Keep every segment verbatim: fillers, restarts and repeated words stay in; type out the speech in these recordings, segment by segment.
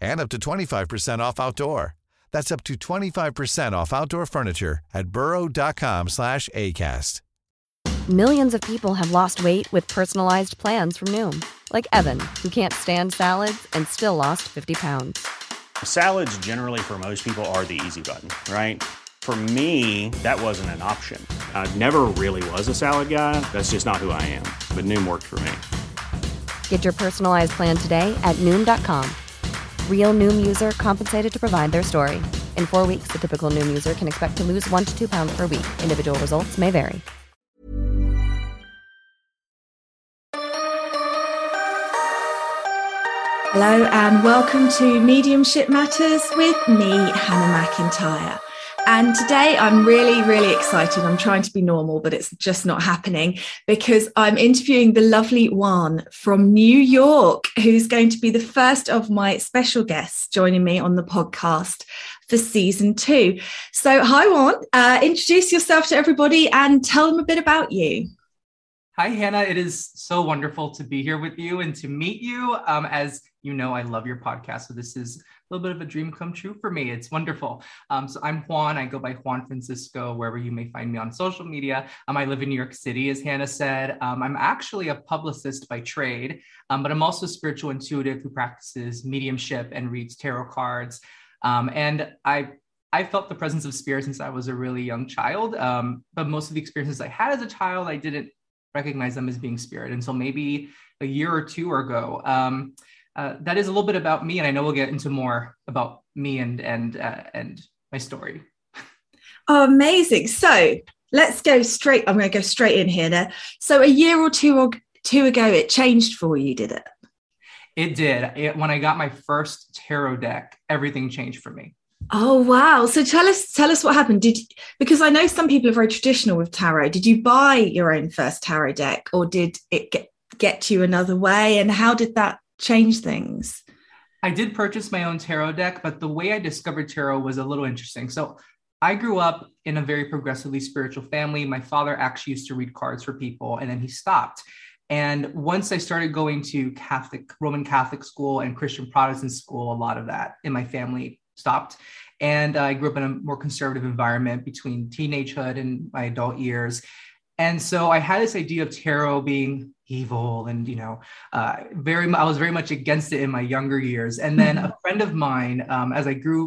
And up to twenty-five percent off outdoor. That's up to twenty-five percent off outdoor furniture at burrow dot com slash acast. Millions of people have lost weight with personalized plans from Noom, like Evan, who can't stand salads and still lost fifty pounds. Salads generally for most people are the easy button, right? For me, that wasn't an option. I never really was a salad guy. That's just not who I am. But Noom worked for me. Get your personalized plan today at noom dot com. Real Noom user compensated to provide their story. In four weeks, the typical Noom user can expect to lose one to two pounds per week. Individual results may vary. Hello and welcome to Mediumship Matters with me, Hannah McIntyre. And today I'm really, really excited. I'm trying to be normal, but it's just not happening because I'm interviewing the lovely Juan from New York, who's going to be the first of my special guests joining me on the podcast for season two. So hi, Juan. Uh, introduce yourself to everybody and tell them a bit about you. Hi, Hannah. It is so wonderful to be here with you and to meet you. Um, as you know, I love your podcast, so this is a little bit of a dream come true for me. It's wonderful. Um, so I'm Juan. I go by Juan Francisco, wherever you may find me on social media. Um, I live in New York City, as Hannah said. Um, I'm actually a publicist by trade, um, but I'm also a spiritual intuitive who practices mediumship and reads tarot cards. Um, and I I felt the presence of spirit since I was a really young child. Um, but most of the experiences I had as a child, I didn't recognize them as being spirit until maybe a year or two ago. Um, Uh, that is a little bit about me, and I know we'll get into more about me and and uh, and my story. Oh, amazing! So let's go straight. I'm going to go straight in here. There. So a year or two or two ago, it changed for you, did it? It did. It, when I got my first tarot deck, everything changed for me. Oh wow! So tell us, tell us what happened. Did because I know some people are very traditional with tarot. Did you buy your own first tarot deck, or did it get get you another way? And how did that change things? I did purchase my own tarot deck, but the way I discovered tarot was a little interesting. So I grew up in a very progressively spiritual family. My father actually used to read cards for people, and then he stopped. And once I started going to Catholic, Roman Catholic school and Christian Protestant school, a lot of that in my family stopped. And I grew up in a more conservative environment between teenagehood and my adult years. And so I had this idea of tarot being evil and, you know, uh, very, I was very much against it in my younger years. And then a friend of mine, um, as I grew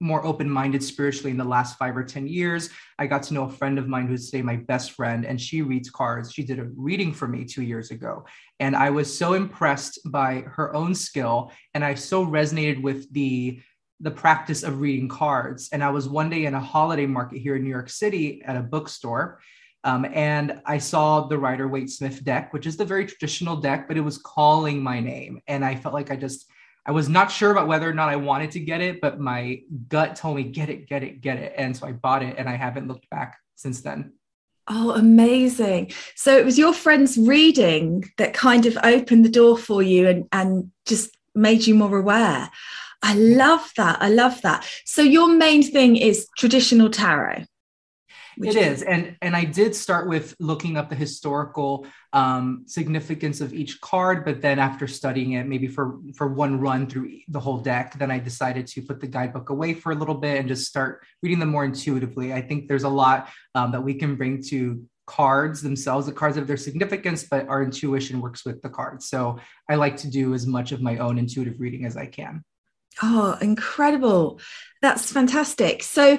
more open-minded spiritually in the last five or ten years, I got to know a friend of mine who's today my best friend, and she reads cards. She did a reading for me two years ago. And I was so impressed by her own skill. And I so resonated with the the practice of reading cards. And I was one day in a holiday market here in New York City at a bookstore. Um, and I saw the Rider-Waite-Smith deck, which is the very traditional deck, but it was calling my name. And I felt like I just, I was not sure about whether or not I wanted to get it, but my gut told me, get it, get it, get it. And so I bought it and I haven't looked back since then. Oh, amazing. So it was your friend's reading that kind of opened the door for you and, and just made you more aware. I love that. I love that. So your main thing is traditional tarot. It is. And and I did start with looking up the historical um, significance of each card, but then after studying it, maybe for, for one run through the whole deck, then I decided to put the guidebook away for a little bit and just start reading them more intuitively. I think there's a lot um, that we can bring to cards themselves, the cards have their significance, but our intuition works with the cards. So I like to do as much of my own intuitive reading as I can. Oh, incredible. That's fantastic. So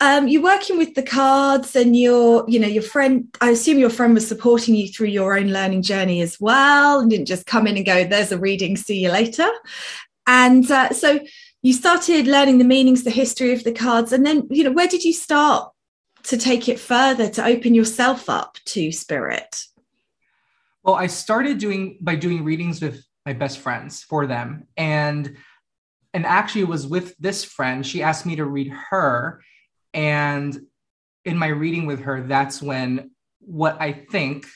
um, you're working with the cards and your, you know, your friend, I assume your friend was supporting you through your own learning journey as well, and didn't just come in and go, there's a reading, see you later. And uh, so you started learning the meanings, the history of the cards. And then, you know, where did you start to take it further, to open yourself up to spirit? Well, I started doing by doing readings with my best friends for them. And And actually was with this friend. She asked me to read her. And in my reading with her, that's when what I think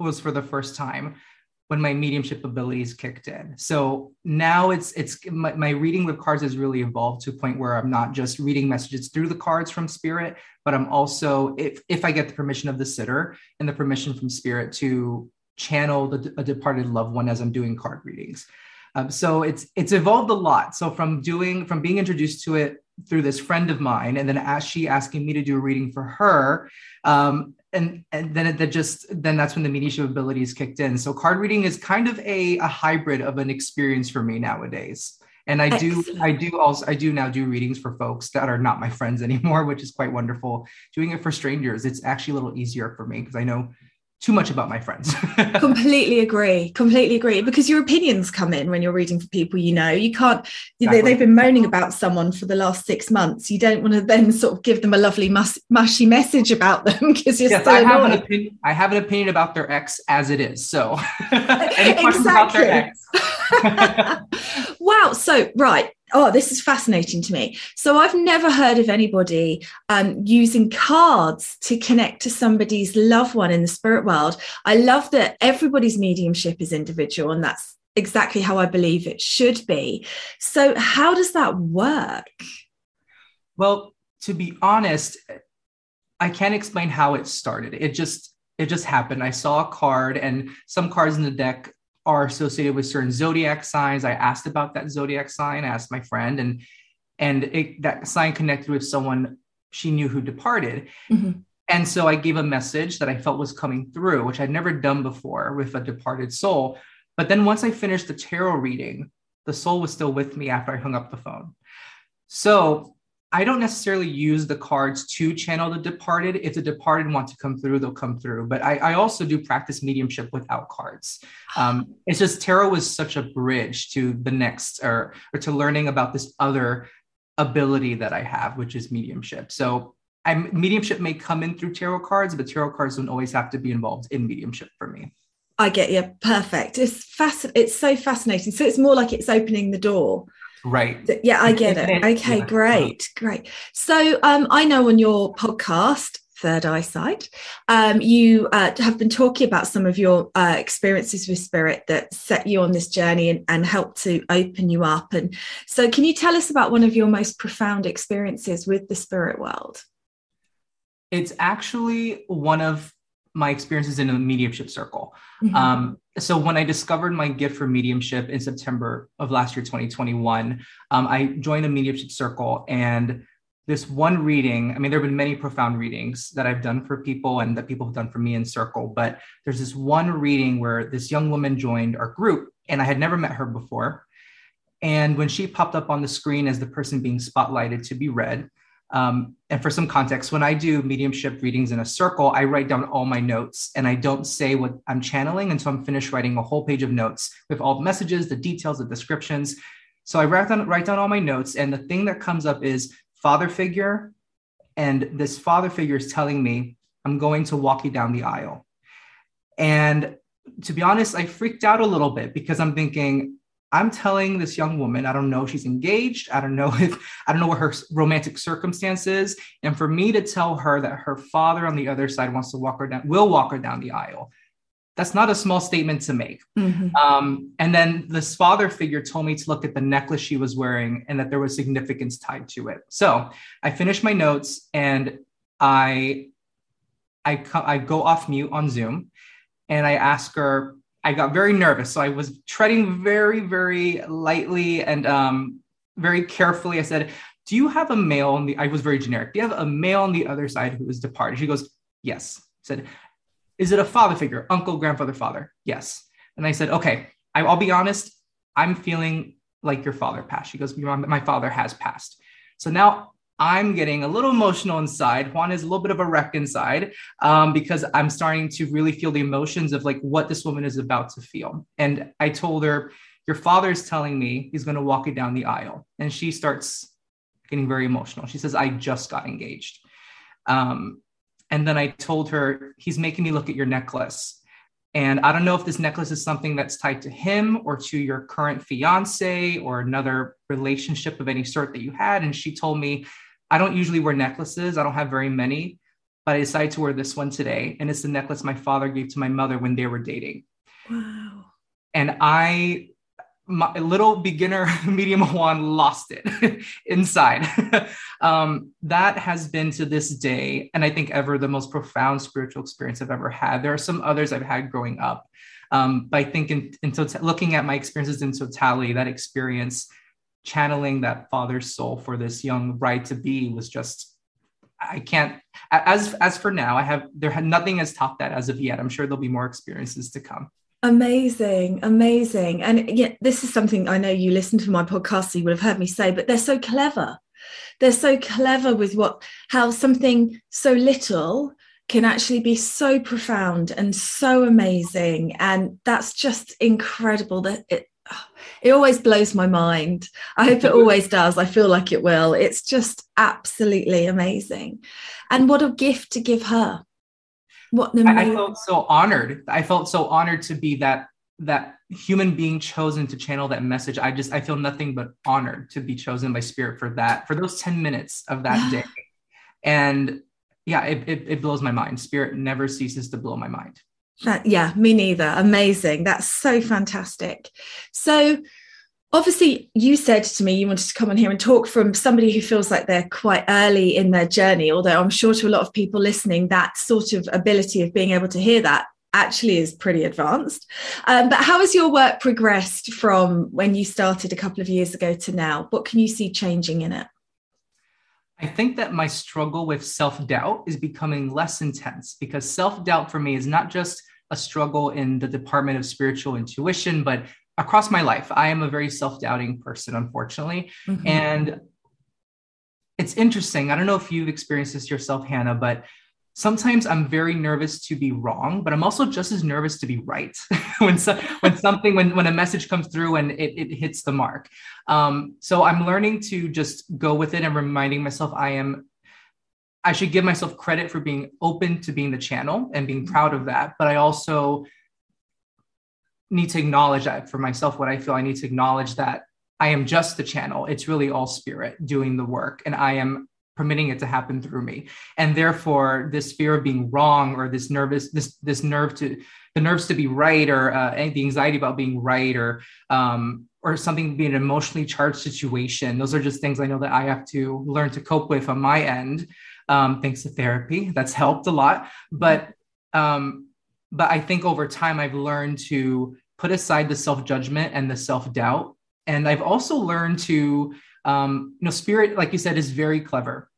was for the first time when my mediumship abilities kicked in. So now it's, it's my, my reading with cards has really evolved to a point where I'm not just reading messages through the cards from spirit, but I'm also, if, if I get the permission of the sitter and the permission from spirit, to channel the, a departed loved one as I'm doing card readings. Um, so it's it's evolved a lot. So from doing from being introduced to it through this friend of mine, and then as she asking me to do a reading for her, um, and and then it that just then that's when the mediumship abilities kicked in. So card reading is kind of a a hybrid of an experience for me nowadays. And I Excellent. do I do also I do now do readings for folks that are not my friends anymore, which is quite wonderful. Doing it for strangers, it's actually a little easier for me because I know too much about my friends. completely agree completely agree because your opinions come in when you're reading for people, you know, you can't exactly. they, they've been moaning about someone for the last six months, you don't want to then sort of give them a lovely mus- mushy message about them because you're yes, still I have, an opinion, I have an opinion about their ex as it is, so any questions about their ex? Wow. So right. Oh, this is fascinating to me. So I've never heard of anybody um, using cards to connect to somebody's loved one in the spirit world. I love that everybody's mediumship is individual, and that's exactly how I believe it should be. So how does that work? Well, to be honest, I can't explain how it started. It just, it just happened. I saw a card, and some cards in the deck are associated with certain zodiac signs. I asked about that zodiac sign. I asked my friend, and and it, that sign connected with someone she knew who departed. Mm-hmm. And so I gave a message that I felt was coming through, which I'd never done before with a departed soul. But then once I finished the tarot reading, the soul was still with me after I hung up the phone. So I don't necessarily use the cards to channel the departed. If the departed want to come through, they'll come through. But I, I also do practice mediumship without cards. Um, it's just tarot was such a bridge to the next or, or to learning about this other ability that I have, which is mediumship. So I'm, mediumship may come in through tarot cards, but tarot cards don't always have to be involved in mediumship for me. I get you. Perfect. It's fasc- It's so fascinating. So it's more like it's opening the door. Right. Yeah, I get it. Okay, yeah. great, great. So um, I know on your podcast, Third Eyesight, um, you uh, have been talking about some of your uh, experiences with spirit that set you on this journey and, and helped to open you up. And so can you tell us about one of your most profound experiences with the spirit world? It's actually one of my experiences in a mediumship circle. Mm-hmm. Um, so when I discovered my gift for mediumship in September of last year, twenty twenty-one, um, I joined a mediumship circle, and this one reading, I mean, there've been many profound readings that I've done for people and that people have done for me in circle, but there's this one reading where this young woman joined our group, and I had never met her before. And when she popped up on the screen as the person being spotlighted to be read, Um, and for some context, when I do mediumship readings in a circle, I write down all my notes, and I don't say what I'm channeling until I'm finished writing a whole page of notes with all the messages, the details, the descriptions. So I write down, write down all my notes, and the thing that comes up is father figure. And this father figure is telling me, I'm going to walk you down the aisle. And to be honest, I freaked out a little bit because I'm thinking, I'm telling this young woman, I don't know if she's engaged. I don't know if, I don't know what her romantic circumstance is. And for me to tell her that her father on the other side wants to walk her down, will walk her down the aisle. That's not a small statement to make. Mm-hmm. Um, and then this father figure told me to look at the necklace she was wearing and that there was significance tied to it. So I finished my notes and I, I, I go off mute on Zoom and I ask her, I got very nervous. So I was treading very, very lightly and um, very carefully. I said, do you have a male on the, I was very generic. Do you have a male on the other side who is departed? She goes, yes. I said, is it a father figure? Uncle, grandfather, father? Yes. And I said, okay, I, I'll be honest. I'm feeling like your father passed. She goes, my father has passed. So now I'm getting a little emotional inside. Juan is a little bit of a wreck inside um, because I'm starting to really feel the emotions of like what this woman is about to feel. And I told her, your father is telling me he's going to walk you down the aisle. And she starts getting very emotional. She says, I just got engaged. Um, and then I told her, he's making me look at your necklace. And I don't know if this necklace is something that's tied to him or to your current fiance or another relationship of any sort that you had. And she told me, I don't usually wear necklaces. I don't have very many, but I decided to wear this one today. And it's the necklace my father gave to my mother when they were dating. Wow. And I, my little beginner medium Juan, lost it inside. um, that has been to this day, and I think ever, the most profound spiritual experience I've ever had. There are some others I've had growing up. Um, but I think in, in tot- looking at my experiences in totality, that experience channeling that father's soul for this young bride-to-be was just, I can't, as as for now, I have, there had nothing has topped that as of yet. I'm sure there'll be more experiences to come. Amazing, amazing. And yeah, this is something I know you listen to my podcast, so you would have heard me say, but they're so clever. They're so clever with what, how something so little can actually be so profound and so amazing. And that's just incredible that it, it always blows my mind. I hope it always does. I feel like it will. It's just absolutely amazing. And what a gift to give her. What an amazing... I felt so honored. I felt so honored to be that that human being chosen to channel that message. I just, I feel nothing but honored to be chosen by spirit for that, for those ten minutes of that day. And yeah, it, it, it blows my mind. Spirit never ceases to blow my mind. That, yeah, me neither. Amazing. That's so fantastic. So obviously you said to me you wanted to come on here and talk from somebody who feels like they're quite early in their journey, although I'm sure to a lot of people listening, that sort of ability of being able to hear that actually is pretty advanced. Um, but how has your work progressed from when you started a couple of years ago to now? What can you see changing in it? I think that my struggle with self-doubt is becoming less intense, because self-doubt for me is not just a struggle in the department of spiritual intuition, but across my life. I am a very self-doubting person, unfortunately. Mm-hmm. And it's interesting. I don't know if you've experienced this yourself, Hannah, but sometimes I'm very nervous to be wrong, but I'm also just as nervous to be right when so, when something, when, when a message comes through and it, it hits the mark. Um, so I'm learning to just go with it and reminding myself I am, I should give myself credit for being open to being the channel and being proud of that. But I also need to acknowledge that for myself, what I feel, I need to acknowledge that I am just the channel. It's really all spirit doing the work, and I am permitting it to happen through me. And therefore this fear of being wrong, or this nervous, this, this nerve to the nerves to be right, or uh, the anxiety about being right, or, um, or something being an emotionally charged situation. Those are just things I know that I have to learn to cope with on my end. Um, thanks to therapy, that's helped a lot, but, um, but I think over time I've learned to put aside the self-judgment and the self-doubt. And I've also learned to, Um, you know, spirit, like you said, is very clever.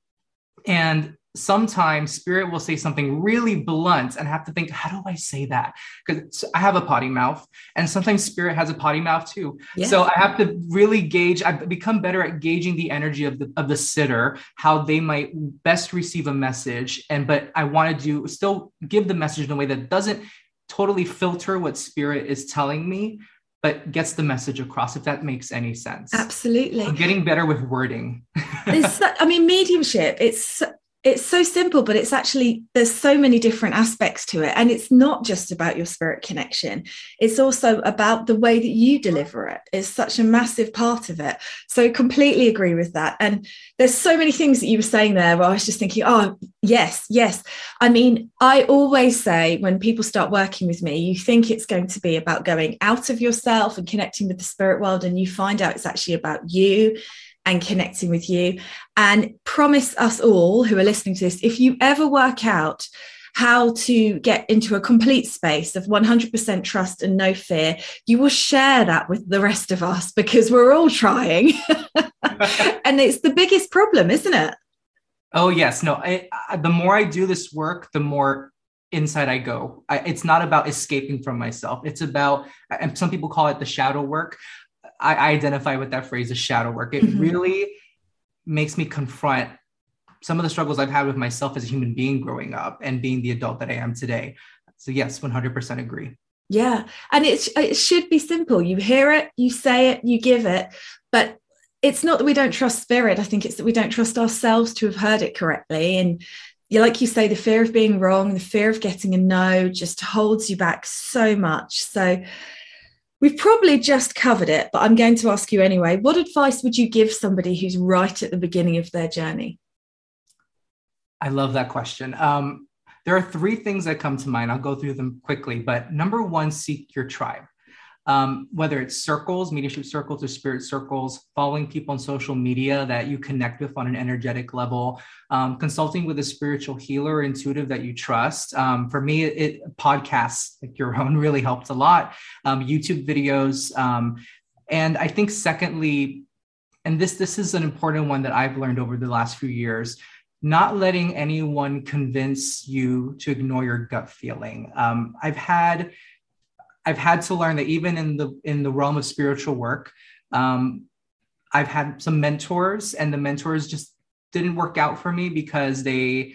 And sometimes spirit will say something really blunt and have to think, how do I say that? Because I have a potty mouth, and sometimes spirit has a potty mouth too. Yeah. So I have to really gauge. I've become better at gauging the energy of the, of the sitter, how they might best receive a message. And, but I want to do still give the message in a way that doesn't totally filter what spirit is telling me, but gets the message across, if that makes any sense. Absolutely. I'm getting better with wording. There's, I mean, mediumship, it's it's so simple, but it's actually, there's so many different aspects to it. And it's not just about your spirit connection. It's also about the way that you deliver it. It's such a massive part of it. So completely agree with that. And there's so many things that you were saying there where I was just thinking, oh, yes, yes. I mean, I always say when people start working with me, you think it's going to be about going out of yourself and connecting with the spirit world, and you find out it's actually about you and connecting with you. And promise us all who are listening to this, if you ever work out how to get into a complete space of one hundred percent trust and no fear, you will share that with the rest of us, because we're all trying. And it's the biggest problem, isn't it? Oh, yes. No, I, I, the more I do this work, the more inside I go. I, it's not about escaping from myself. It's about, and some people call it the shadow work. I identify with that phrase, the shadow work. It mm-hmm. really makes me confront some of the struggles I've had with myself as a human being growing up and being the adult that I am today. So yes, one hundred percent agree. Yeah. And it, it should be simple. You hear it, you say it, you give it, but it's not that we don't trust spirit. I think it's that we don't trust ourselves to have heard it correctly. And like you say, the fear of being wrong, the fear of getting a no just holds you back so much. So we've probably just covered it, but I'm going to ask you anyway, what advice would you give somebody who's right at the beginning of their journey? I love that question. Um, there are three things that come to mind. I'll go through them quickly, but number one, seek your tribe. Um, whether it's circles, mediumship circles or spirit circles, following people on social media that you connect with on an energetic level, um, consulting with a spiritual healer or intuitive that you trust. Um, for me, it, it podcasts like your own really helped a lot, um, YouTube videos. Um, and I think secondly, and this, this is an important one that I've learned over the last few years, not letting anyone convince you to ignore your gut feeling. Um, I've had... I've had to learn that even in the in the realm of spiritual work, um, I've had some mentors, and the mentors just didn't work out for me because they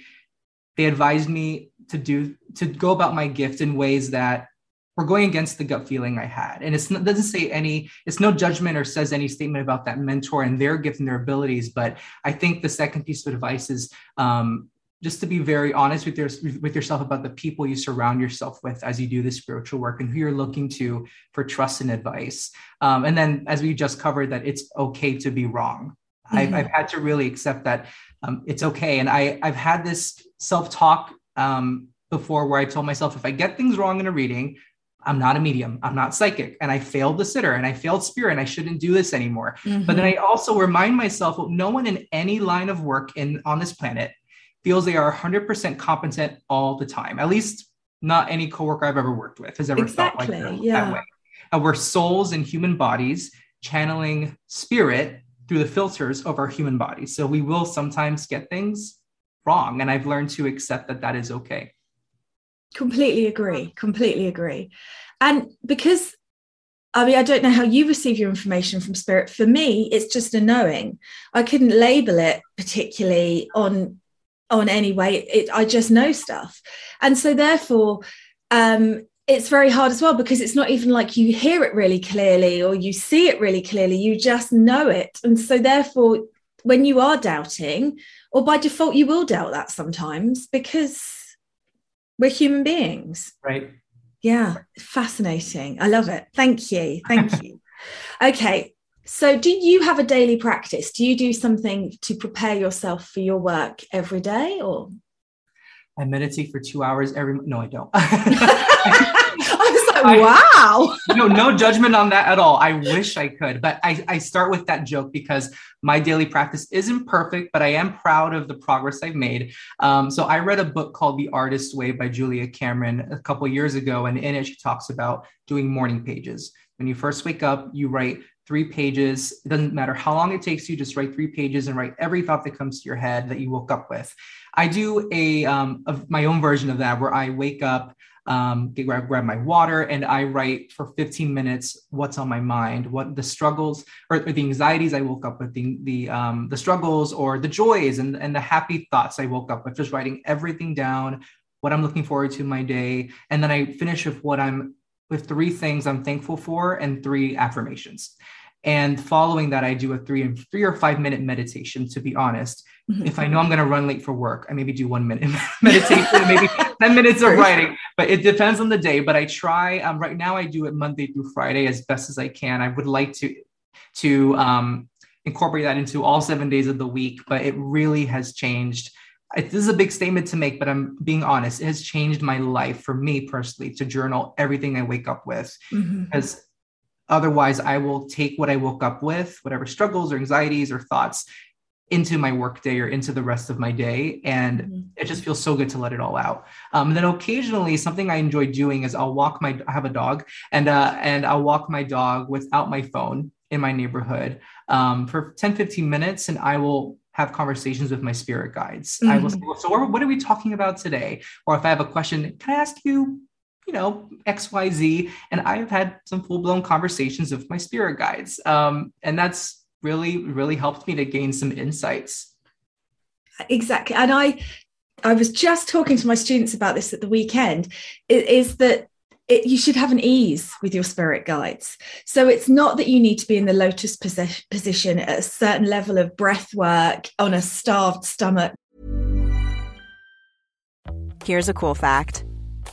they advised me to do to go about my gift in ways that were going against the gut feeling I had. And it's, it doesn't say any, it's no judgment or says any statement about that mentor and their gift and their abilities. But I think the second piece of advice is, Um, just to be very honest with, your, with yourself about the people you surround yourself with as you do this spiritual work and who you're looking to for trust and advice. Um, and then as we just covered, that it's okay to be wrong. Mm-hmm. I've, I've had to really accept that um, it's okay. And I, I've had this self-talk um, before where I told myself, if I get things wrong in a reading, I'm not a medium, I'm not psychic, and I failed the sitter and I failed spirit and I shouldn't do this anymore. Mm-hmm. But then I also remind myself, well, no one in any line of work in on this planet feels they are one hundred percent competent all the time. At least not any coworker I've ever worked with has ever exactly, felt like that, yeah. that way. And we're souls in human bodies channeling spirit through the filters of our human bodies. So we will sometimes get things wrong. And I've learned to accept that that is okay. Completely agree. Completely agree. And because, I mean, I don't know how you receive your information from spirit. For me, it's just a knowing. I couldn't label it particularly on on any way. It, I just know stuff. And so therefore, um, it's very hard as well, because it's not even like you hear it really clearly or you see it really clearly, you just know it. And so therefore, when you are doubting, or by default, you will doubt that sometimes because we're human beings. Right. Yeah. Fascinating. I love it. Thank you. Thank you. Okay. So do you have a daily practice? Do you do something to prepare yourself for your work every day, or? I meditate for two hours every, no, I don't. I was like, wow. I, no, no judgment on that at all. I wish I could, but I, I start with that joke because my daily practice isn't perfect, but I am proud of the progress I've made. Um, so I read a book called The Artist's Way by Julia Cameron a couple of years ago. And in it, she talks about doing morning pages. When you first wake up, you write three pages. It doesn't matter how long it takes you, just write three pages and write every thought that comes to your head that you woke up with. I do a, um, of my own version of that, where I wake up, um, grab, grab my water, and I write for fifteen minutes, what's on my mind, what the struggles or, or the anxieties I woke up with, the, the, um, the struggles or the joys and, and the happy thoughts I woke up with, just writing everything down, what I'm looking forward to in my day. And then I finish with what I'm with three things I'm thankful for and three affirmations. And following that, I do a three and three or five minute meditation, to be honest. Mm-hmm. If I know I'm going to run late for work, I maybe do one minute meditation, maybe ten minutes of writing, but it depends on the day. But I try, um, right now I do it Monday through Friday as best as I can. I would like to, to um, incorporate that into all seven days of the week, but it really has changed. I, this is a big statement to make, but I'm being honest. It has changed my life for me personally to journal everything I wake up with, mm-hmm. because otherwise, I will take what I woke up with, whatever struggles or anxieties or thoughts, into my work day or into the rest of my day. And mm-hmm. it just feels so good to let it all out. Um, and then occasionally something I enjoy doing is I'll walk my, I have a dog and, uh, and I'll walk my dog without my phone in my neighborhood um, for ten, fifteen minutes. And I will have conversations with my spirit guides. Mm-hmm. I will say, well, so what are we talking about today? Or if I have a question, can I ask you, you know, X, Y, Z. And I've had some full-blown conversations with my spirit guides. Um, and that's really, really helped me to gain some insights. Exactly. And I, I was just talking to my students about this at the weekend, it is that it, you should have an ease with your spirit guides. So it's not that you need to be in the lotus posi- position at a certain level of breath work on a starved stomach. Here's a cool fact.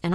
and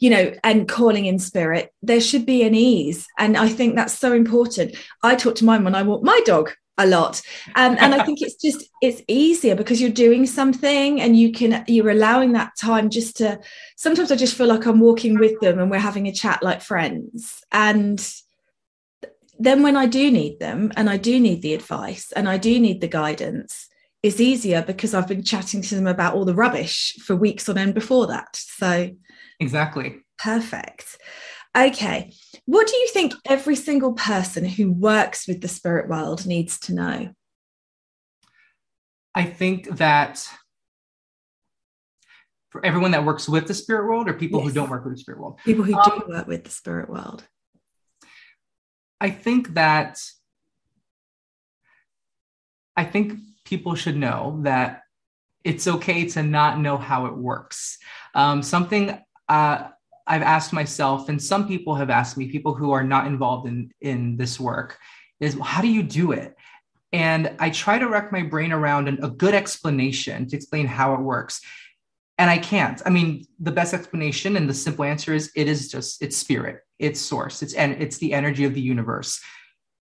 You know, and calling in spirit, there should be an ease. And I think that's so important. I talk to mine when I walk my dog a lot. Um, and I think it's just, it's easier because you're doing something and you can, you're allowing that time just to, sometimes I just feel like I'm walking with them and we're having a chat like friends. And then when I do need them and I do need the advice and I do need the guidance, it's easier because I've been chatting to them about all the rubbish for weeks on end before that. So exactly. Perfect. Okay. What do you think every single person who works with the spirit world needs to know? I think that for everyone that works with the spirit world or people yes. who don't work with the spirit world, people who um, do work with the spirit world. I think that I think people should know that it's okay to not know how it works. Um, something uh, I've asked myself, and some people have asked me, people who are not involved in, in this work, is well, how do you do it? And I try to wrap my brain around an, a good explanation to explain how it works. And I can't. I mean, the best explanation and the simple answer is it is just, it's spirit, it's source, it's and it's the energy of the universe.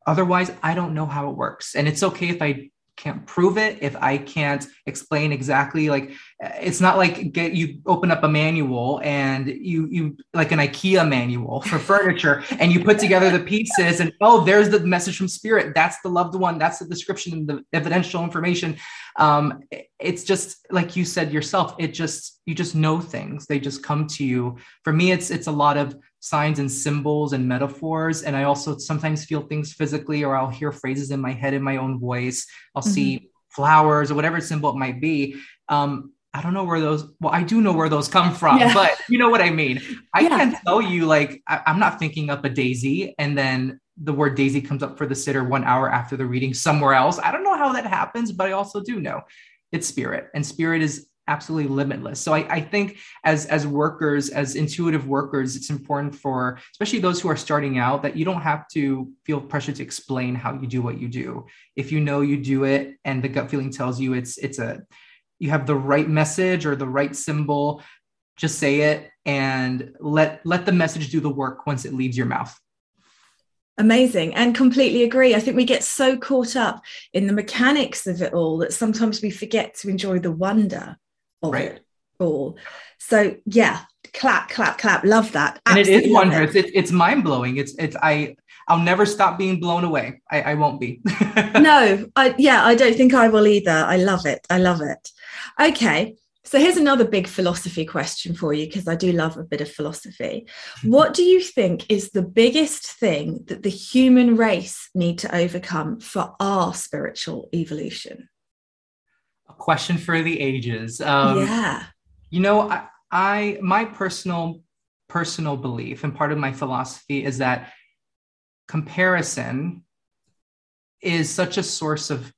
Otherwise, I don't know how it works. And it's okay if I can't prove it, if I can't explain exactly, like, it's not like get, you open up a manual and you, you like an IKEA manual for furniture and you put together the pieces and, oh, there's the message from spirit. That's the loved one. That's the description and the evidential information. Um, it's just like you said yourself, it just, you just know things. They just come to you. For me, it's, it's a lot of signs and symbols and metaphors. And I also sometimes feel things physically, or I'll hear phrases in my head, in my own voice. I'll mm-hmm. see flowers or whatever symbol it might be. Um, I don't know where those, well, I do know where those come from, yeah. but you know what I mean? I yeah. can tell you, like, I, I'm not thinking up a daisy and then the word daisy comes up for the sitter one hour after the reading somewhere else. I don't know how that happens, but I also do know it's spirit, and spirit is absolutely limitless. So I, I think as, as workers, as intuitive workers, it's important for, especially those who are starting out, that you don't have to feel pressure to explain how you do what you do. If you know you do it and the gut feeling tells you it's, it's a, you have the right message or the right symbol, Just say it and let let the message do the work once it leaves your mouth. Amazing, and completely agree. I think we get so caught up in the mechanics of it all that sometimes we forget to enjoy the wonder of right. it all. So yeah, clap, clap, clap. Love that. Absolutely. And it is wondrous. It. It, it's mind blowing. It's it's I. I'll never stop being blown away. I, I won't be. no, I, yeah, I don't think I will either. I love it. I love it. Okay. So here's another big philosophy question for you, because I do love a bit of philosophy. What do you think is the biggest thing that the human race need to overcome for our spiritual evolution? A question for the ages. Um, yeah. You know, I, I my personal, personal belief and part of my philosophy is that comparison is such a source of,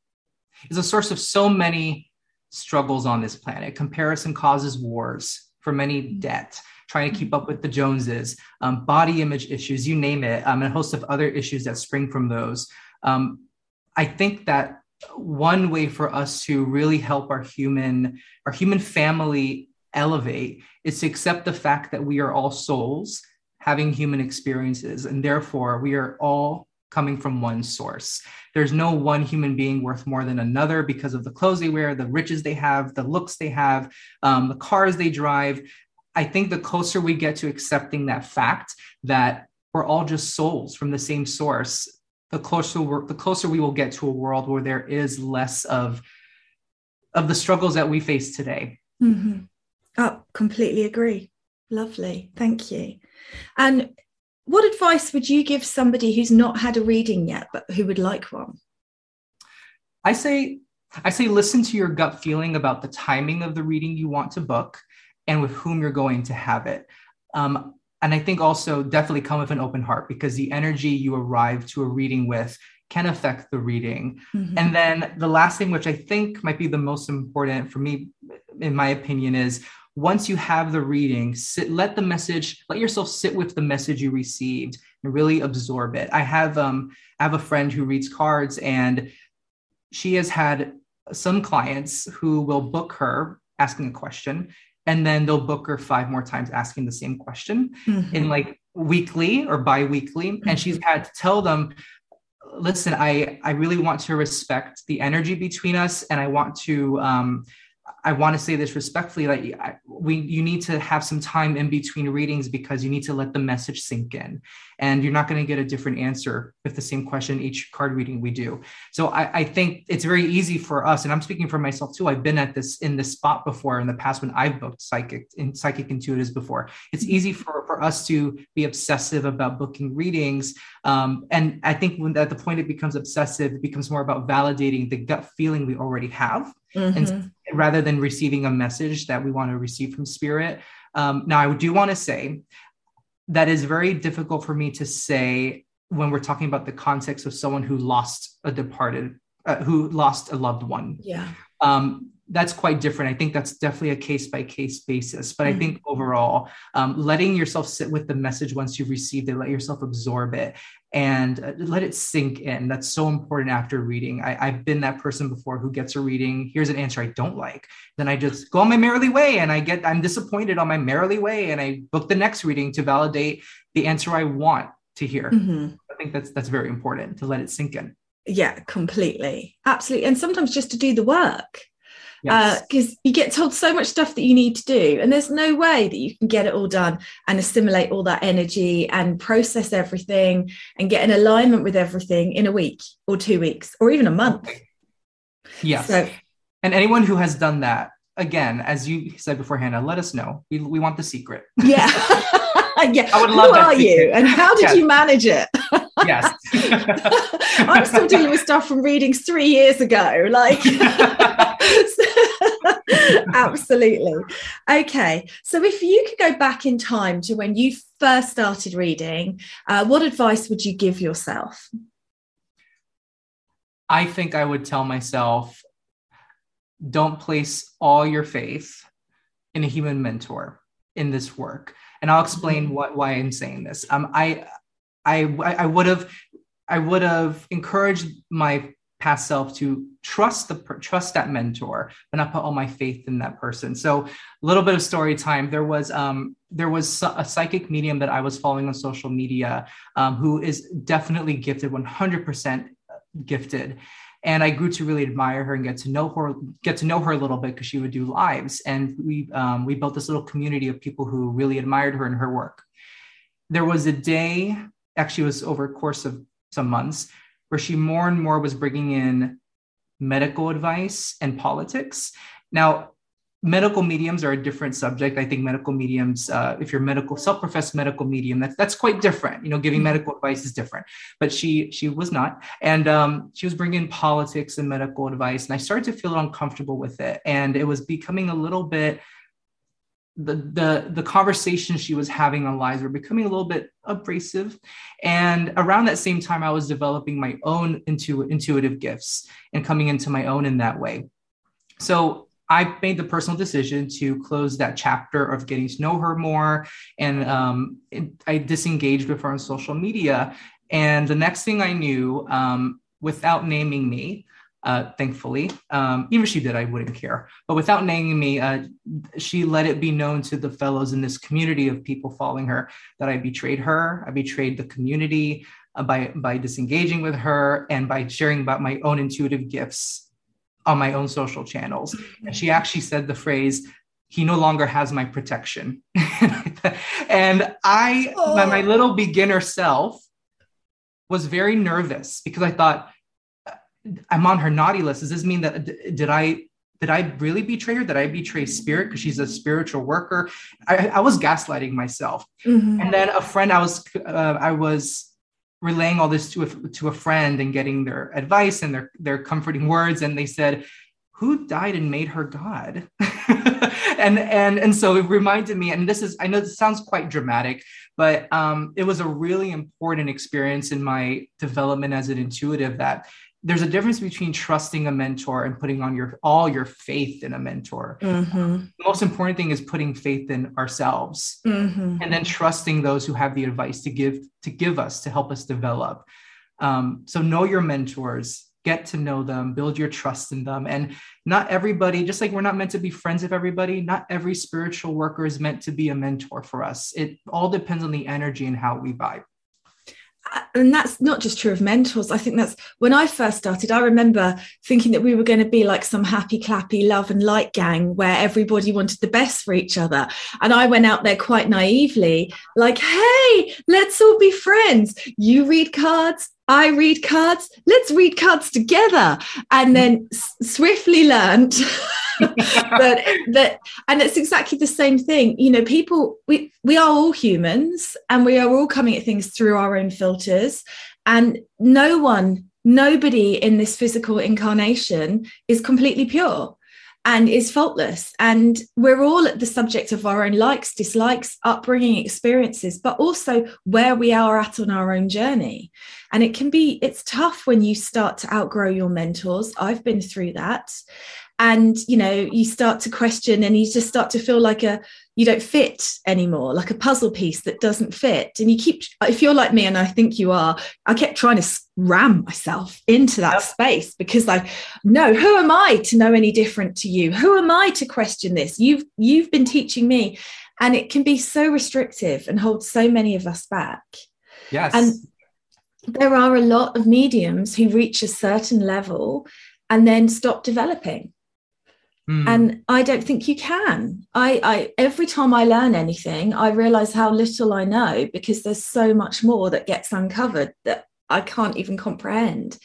is a source of so many struggles on this planet. Comparison causes wars, for many debt, trying to keep up with the Joneses, um, body image issues, you name it, um, and a host of other issues that spring from those. Um, I think that one way for us to really help our human, our human family elevate is to accept the fact that we are all souls having human experiences, and therefore we are all coming from one source. There's no one human being worth more than another because of the clothes they wear, the riches they have, the looks they have, um, the cars they drive. I think the closer we get to accepting that fact that we're all just souls from the same source, the closer we're, the closer we will get to a world where there is less of, of the struggles that we face today. Mm-hmm. Oh, completely agree. Lovely. Thank you. And what advice would you give somebody who's not had a reading yet, but who would like one? I say, I say, listen to your gut feeling about the timing of the reading you want to book and with whom you're going to have it. Um, and I think also definitely come with an open heart, because the energy you arrive to a reading with can affect the reading. Mm-hmm. And then the last thing, which I think might be the most important for me, in my opinion, is once you have the reading, sit, let the message, let yourself sit with the message you received and really absorb it. I have, um, I have a friend who reads cards, and she has had some clients who will book her asking a question, and then they'll book her five more times asking the same question mm-hmm. in like weekly or bi-weekly. Mm-hmm. And she's had to tell them, listen, I, I really want to respect the energy between us. And I want to, um, I want to say this respectfully, that we you need to have some time in between readings, because you need to let the message sink in, and you're not going to get a different answer with the same question each card reading we do. So I, I think it's very easy for us, and I'm speaking for myself too. I've been at this in this spot before in the past when I've booked psychic and psychic intuitives before. It's easy for, for us to be obsessive about booking readings, um, and I think when at the point it becomes obsessive, it becomes more about validating the gut feeling we already have. Mm-hmm. And rather than receiving a message that we want to receive from spirit. Um, now, I do want to say that is very difficult for me to say when we're talking about the context of someone who lost a departed, uh, who lost a loved one. Yeah. Um, that's quite different. I think that's definitely a case by case basis, but mm-hmm. I think overall, um, letting yourself sit with the message once you've received it, let yourself absorb it and uh, let it sink in. That's so important after reading. I, I've been that person before who gets a reading. Here's an answer I don't like. Then I just go on my merrily way, and I get, I'm disappointed on my merrily way. And I book the next reading to validate the answer I want to hear. Mm-hmm. I think that's, that's very important to let it sink in. Yeah, completely. Absolutely. And sometimes just to do the work. Yes. Uh, because you get told so much stuff that you need to do, and there's no way that you can get it all done and assimilate all that energy and process everything and get in alignment with everything in a week or two weeks or even a month. Yes. So, and anyone who has done that, again, as you said before, Hannah, let us know. We we want the secret. Yeah. yeah. I would love Who that are secret. You and how did yes. you manage it? Yes. I'm still dealing with stuff from readings three years ago. Like, absolutely. Okay. So if you could go back in time to when you first started reading, uh, what advice would you give yourself? I think I would tell myself, don't place all your faith in a human mentor in this work. And I'll explain what, why I'm saying this. Um, I, I, I would have, I would have encouraged my past self to trust the trust that mentor, but not put all my faith in that person. So a little bit of story time. There was um there was a psychic medium that I was following on social media, um, who is definitely gifted, one hundred percent gifted. And I grew to really admire her and get to know her, get to know her a little bit, because she would do lives. And we um, we built this little community of people who really admired her and her work. There was a day, actually it was over a course of some months, where she more and more was bringing in medical advice and politics. Now, medical mediums are a different subject. I think medical mediums, uh, if you're medical, self-professed medical medium, that's that's quite different. You know, giving medical advice is different. But she she was not, and um, she was bringing politics and medical advice, and I started to feel uncomfortable with it, and it was becoming a little bit. The the the conversations she was having on lives were becoming a little bit abrasive. And around that same time, I was developing my own intu- intuitive gifts and coming into my own in that way. So I made the personal decision to close that chapter of getting to know her more. And um, it, I disengaged with her on social media. And the next thing I knew, um, without naming me, Uh, thankfully, um, even if she did, I wouldn't care. But without naming me, uh, she let it be known to the fellows in this community of people following her that I betrayed her. I betrayed the community uh, by by disengaging with her and by sharing about my own intuitive gifts on my own social channels. And she actually said the phrase, "He no longer has my protection." And I, oh. my, my little beginner self, was very nervous, because I thought, I'm on her naughty list. Does this mean that did I did I really betray her? Did I betray spirit? Because she's a spiritual worker. I, I was gaslighting myself. Mm-hmm. And then a friend, I was uh, I was relaying all this to a, to a friend and getting their advice and their their comforting words, and they said, "Who died and made her God?" and and and so it reminded me. And this is I know this sounds quite dramatic, but um, it was a really important experience in my development as an intuitive that. There's a difference between trusting a mentor and putting on your all your faith in a mentor. Mm-hmm. Um, the most important thing is putting faith in ourselves, mm-hmm. and then trusting those who have the advice to give to give us to help us develop. Um, so know your mentors, get to know them, build your trust in them. And not everybody, just like we're not meant to be friends with everybody, not every spiritual worker is meant to be a mentor for us. It all depends on the energy and how we vibe. And that's not just true of mentors. I think that's when I first started, I remember thinking that we were going to be like some happy, clappy love and light gang where everybody wanted the best for each other. And I went out there quite naively, like, hey, let's all be friends. You read cards. I read cards. Let's read cards together. And then s- swiftly learned that, that, and it's exactly the same thing. You know, people, we, we are all humans and we are all coming at things through our own filters. And no one, nobody in this physical incarnation is completely pure and is faultless. And we're all at the subject of our own likes, dislikes, upbringing, experiences, but also where we are at on our own journey. And it can be, it's tough when you start to outgrow your mentors. I've been through that. And, you know, you start to question and you just start to feel like a, you don't fit anymore, like a puzzle piece that doesn't fit. And you keep, if you're like me, and I think you are, I kept trying to ram myself into that yep. space because I know, who am I to know any different to you? Who am I to question this? You've, you've been teaching me. And it can be so restrictive and hold so many of us back. Yes. And there are a lot of mediums who reach a certain level and then stop developing. Mm. And I don't think you can. I, I every time I learn anything, I realize how little I know because there's so much more that gets uncovered that I can't even comprehend.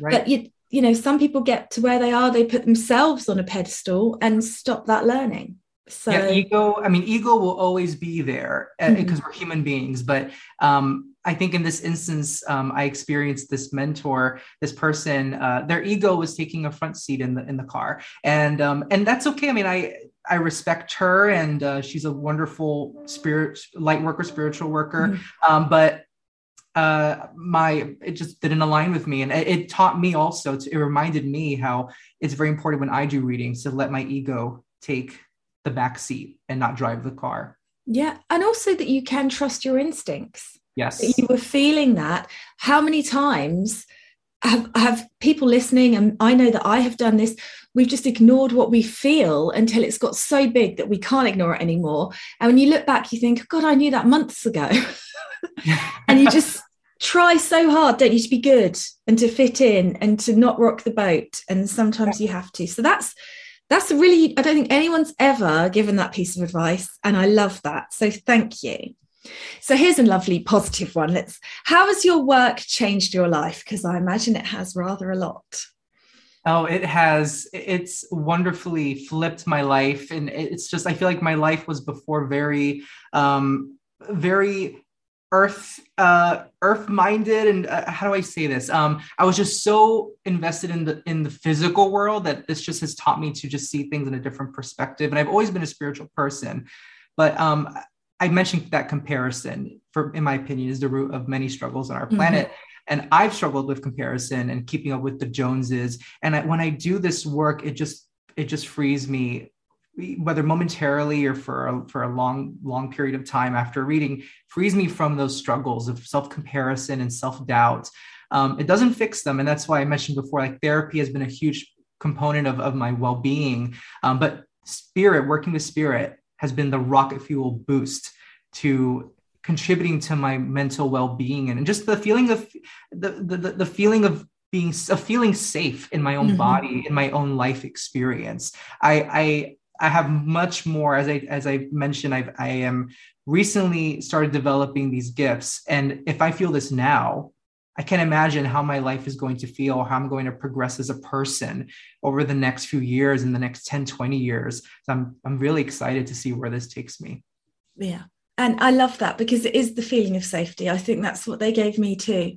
Right. But, you, you know, some people get to where they are, they put themselves on a pedestal and stop that learning. So yeah, ego, I mean, ego will always be there because mm-hmm. we're human beings. But um, I think in this instance, um, I experienced this mentor, this person, uh, their ego was taking a front seat in the in the car. And um, and that's okay. I mean, I, I respect her and uh, she's a wonderful spirit, light worker, spiritual worker. Mm-hmm. Um, but uh, my, it just didn't align with me. And it, it taught me also, to, it reminded me how it's very important when I do readings to let my ego take the back seat and not drive the car. Yeah. And also that you can trust your instincts. Yes. That you were feeling that. How many times have, have people listening, and I know that I have done this, we've just ignored what we feel until it's got so big that we can't ignore it anymore. And when you look back, you think, God, I knew that months ago. And you just try so hard, don't you, to be good and to fit in and to not rock the boat. And sometimes you have to. So that's that's really, I don't think anyone's ever given that piece of advice. And I love that. So thank you. So here's a lovely positive one. Let's. How has your work changed your life? Because I imagine it has rather a lot. Oh, it has. It's wonderfully flipped my life. And it's just, I feel like my life was before very, um, very earth, uh, earth minded. And uh, how do I say this? Um, I was just so invested in the, in the physical world that this just has taught me to just see things in a different perspective. And I've always been a spiritual person, but, um, I mentioned that comparison, for, in my opinion, is the root of many struggles on our planet. Mm-hmm. And I've struggled with comparison and keeping up with the Joneses. And I, when I do this work, it just, it just frees me, whether momentarily or for a, for a long, long period of time after reading, frees me from those struggles of self-comparison and self-doubt. Um, it doesn't fix them. And that's why I mentioned before, like therapy has been a huge component of, of my well-being. Um, but spirit, working with spirit, has been the rocket fuel boost to contributing to my mental well-being and just the feeling of the the, the feeling of being of feeling safe in my own mm-hmm. body, in my own life experience. I I I have much more, as I as I mentioned, I've I am recently started developing these gifts. And if I feel this now, I can't imagine how my life is going to feel, how I'm going to progress as a person over the next few years, in the next ten, twenty years. So I'm, I'm really excited to see where this takes me. Yeah. And I love that because it is the feeling of safety. I think that's what they gave me too.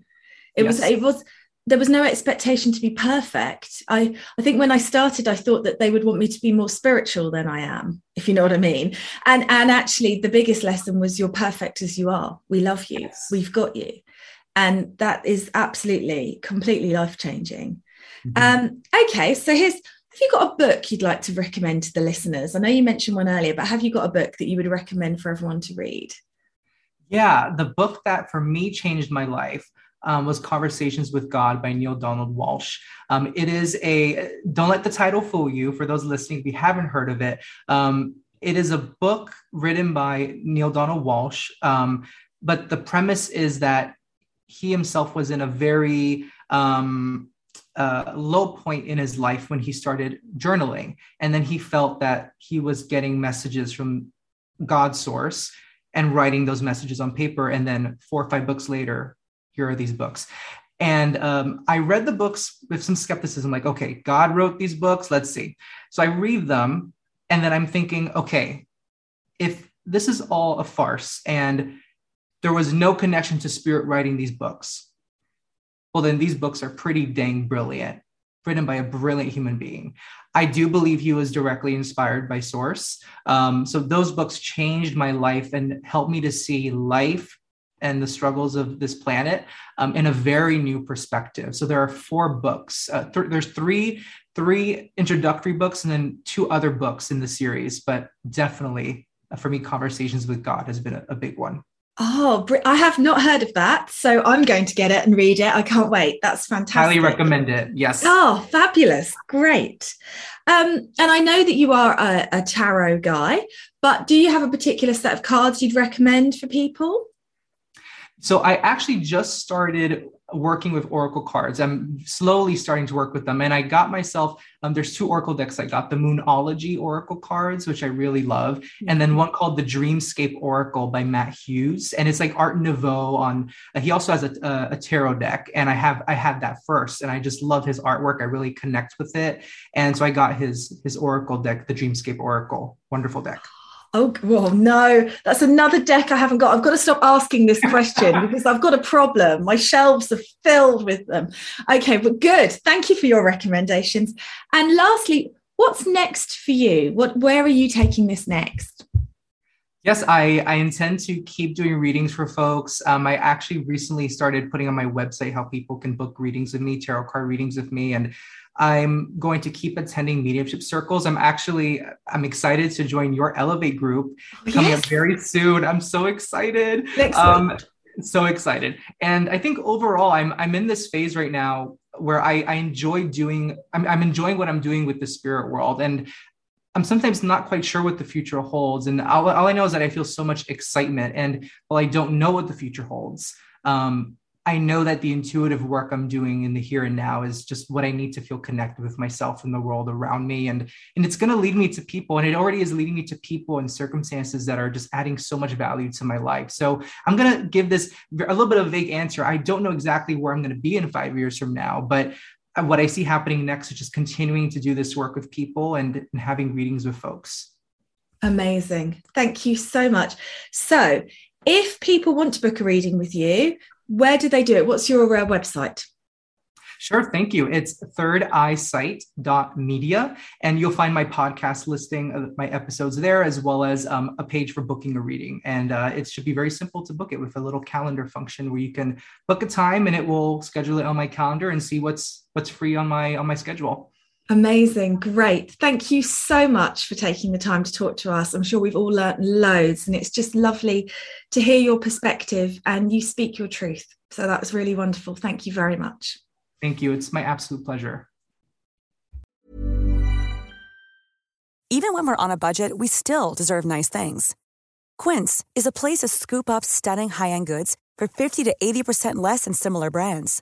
It yes. was, it was, there was no expectation to be perfect. I, I think when I started, I thought that they would want me to be more spiritual than I am, if you know what I mean. And, and actually the biggest lesson was you're perfect as you are. We love you. Yes. We've got you. And that is absolutely, completely life-changing. Mm-hmm. Um, okay, so here's, have you got a book you'd like to recommend to the listeners? I know you mentioned one earlier, but have you got a book that you would recommend for everyone to read? Yeah, the book that for me changed my life um, was Conversations with God by Neil Donald Walsh. Um, it is a, don't let the title fool you, for those listening, if you haven't heard of it. Um, it is a book written by Neil Donald Walsh, um, but the premise is that he himself was in a very um, uh, low point in his life when he started journaling. And then he felt that he was getting messages from God's source and writing those messages on paper. And then four or five books later, here are these books. And um, I read the books with some skepticism, like, okay, God wrote these books, let's see. So I read them and then I'm thinking, okay, if this is all a farce and there was no connection to spirit writing these books, well, then these books are pretty dang brilliant, written by a brilliant human being. I do believe he was directly inspired by source. Um, so those books changed my life and helped me to see life and the struggles of this planet um, in a very new perspective. So there are four books. Uh, th- there's three, three introductory books and then two other books in the series, but definitely uh, for me, Conversations with God has been a, a big one. Oh, I have not heard of that. So I'm going to get it and read it. I can't wait. That's fantastic. Highly recommend it. Yes. Oh, fabulous. Great. Um, and I know that you are a, a tarot guy, but do you have a particular set of cards you'd recommend for people? So I actually just started working with oracle cards. I'm slowly starting to work with them. And I got myself, um, there's two oracle decks I got, the Moonology Oracle cards, which I really love. Mm-hmm. And then one called the Dreamscape Oracle by Matt Hughes. And it's like Art Nouveau on, uh, he also has a, a, a tarot deck. And I have, I had that first and I just love his artwork. I really connect with it. And so I got his, his oracle deck, the Dreamscape Oracle, wonderful deck. Oh, well, no, that's another deck I haven't got. I've got to stop asking this question because I've got a problem. My shelves are filled with them. Okay, but good. Thank you for your recommendations. And lastly, what's next for you? What, where are you taking this next? Yes, I, I intend to keep doing readings for folks. Um, I actually recently started putting on my website how people can book readings with me, tarot card readings with me, and I'm going to keep attending mediumship circles. I'm actually, I'm excited to join your Elevate group coming yes. up very soon. I'm so excited. Um, so excited. And I think overall, I'm I'm in this phase right now where I, I enjoy doing, I'm, I'm enjoying what I'm doing with the spirit world. And I'm sometimes not quite sure what the future holds. And all, all I know is that I feel so much excitement. And while I don't know what the future holds, um, I know that the intuitive work I'm doing in the here and now is just what I need to feel connected with myself and the world around me. And, and it's going to lead me to people. And it already is leading me to people and circumstances that are just adding so much value to my life. So I'm going to give this a little bit of a vague answer. I don't know exactly where I'm going to be in five years from now, but what I see happening next is just continuing to do this work with people and, and having readings with folks. Amazing. Thank you so much. So if people want to book a reading with you, where do they do it? What's your uh, website? Sure. Thank you. It's third eyesight dot media. And you'll find my podcast listing of my episodes there, as well as um, a page for booking a reading. And uh, it should be very simple to book it with a little calendar function where you can book a time and it will schedule it on my calendar and see what's what's free on my on my schedule. Amazing. Great. Thank you so much for taking the time to talk to us. I'm sure we've all learnt loads, and it's just lovely to hear your perspective, and you speak your truth. So that was really wonderful. Thank you very much. Thank you. It's my absolute pleasure. Even when we're on a budget, we still deserve nice things. Quince is a place to scoop up stunning high-end goods for fifty to eighty percent less than similar brands.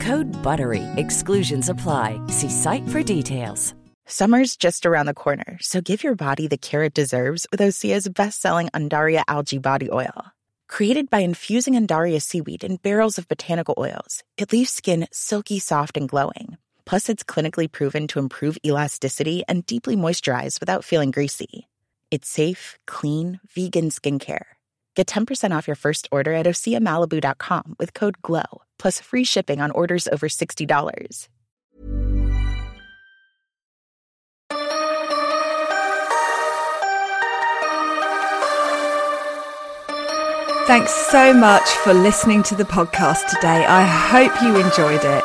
Code BUTTERY. Exclusions apply. See site for details. Summer's just around the corner, so give your body the care it deserves with Osea's best-selling Undaria Algae Body Oil. Created by infusing Undaria seaweed in barrels of botanical oils, it leaves skin silky, soft, and glowing. Plus, it's clinically proven to improve elasticity and deeply moisturize without feeling greasy. It's safe, clean, vegan skincare. Get ten percent off your first order at osea malibu dot com with code GLOW, plus free shipping on orders over sixty dollars. Thanks so much for listening to the podcast today. I hope you enjoyed it.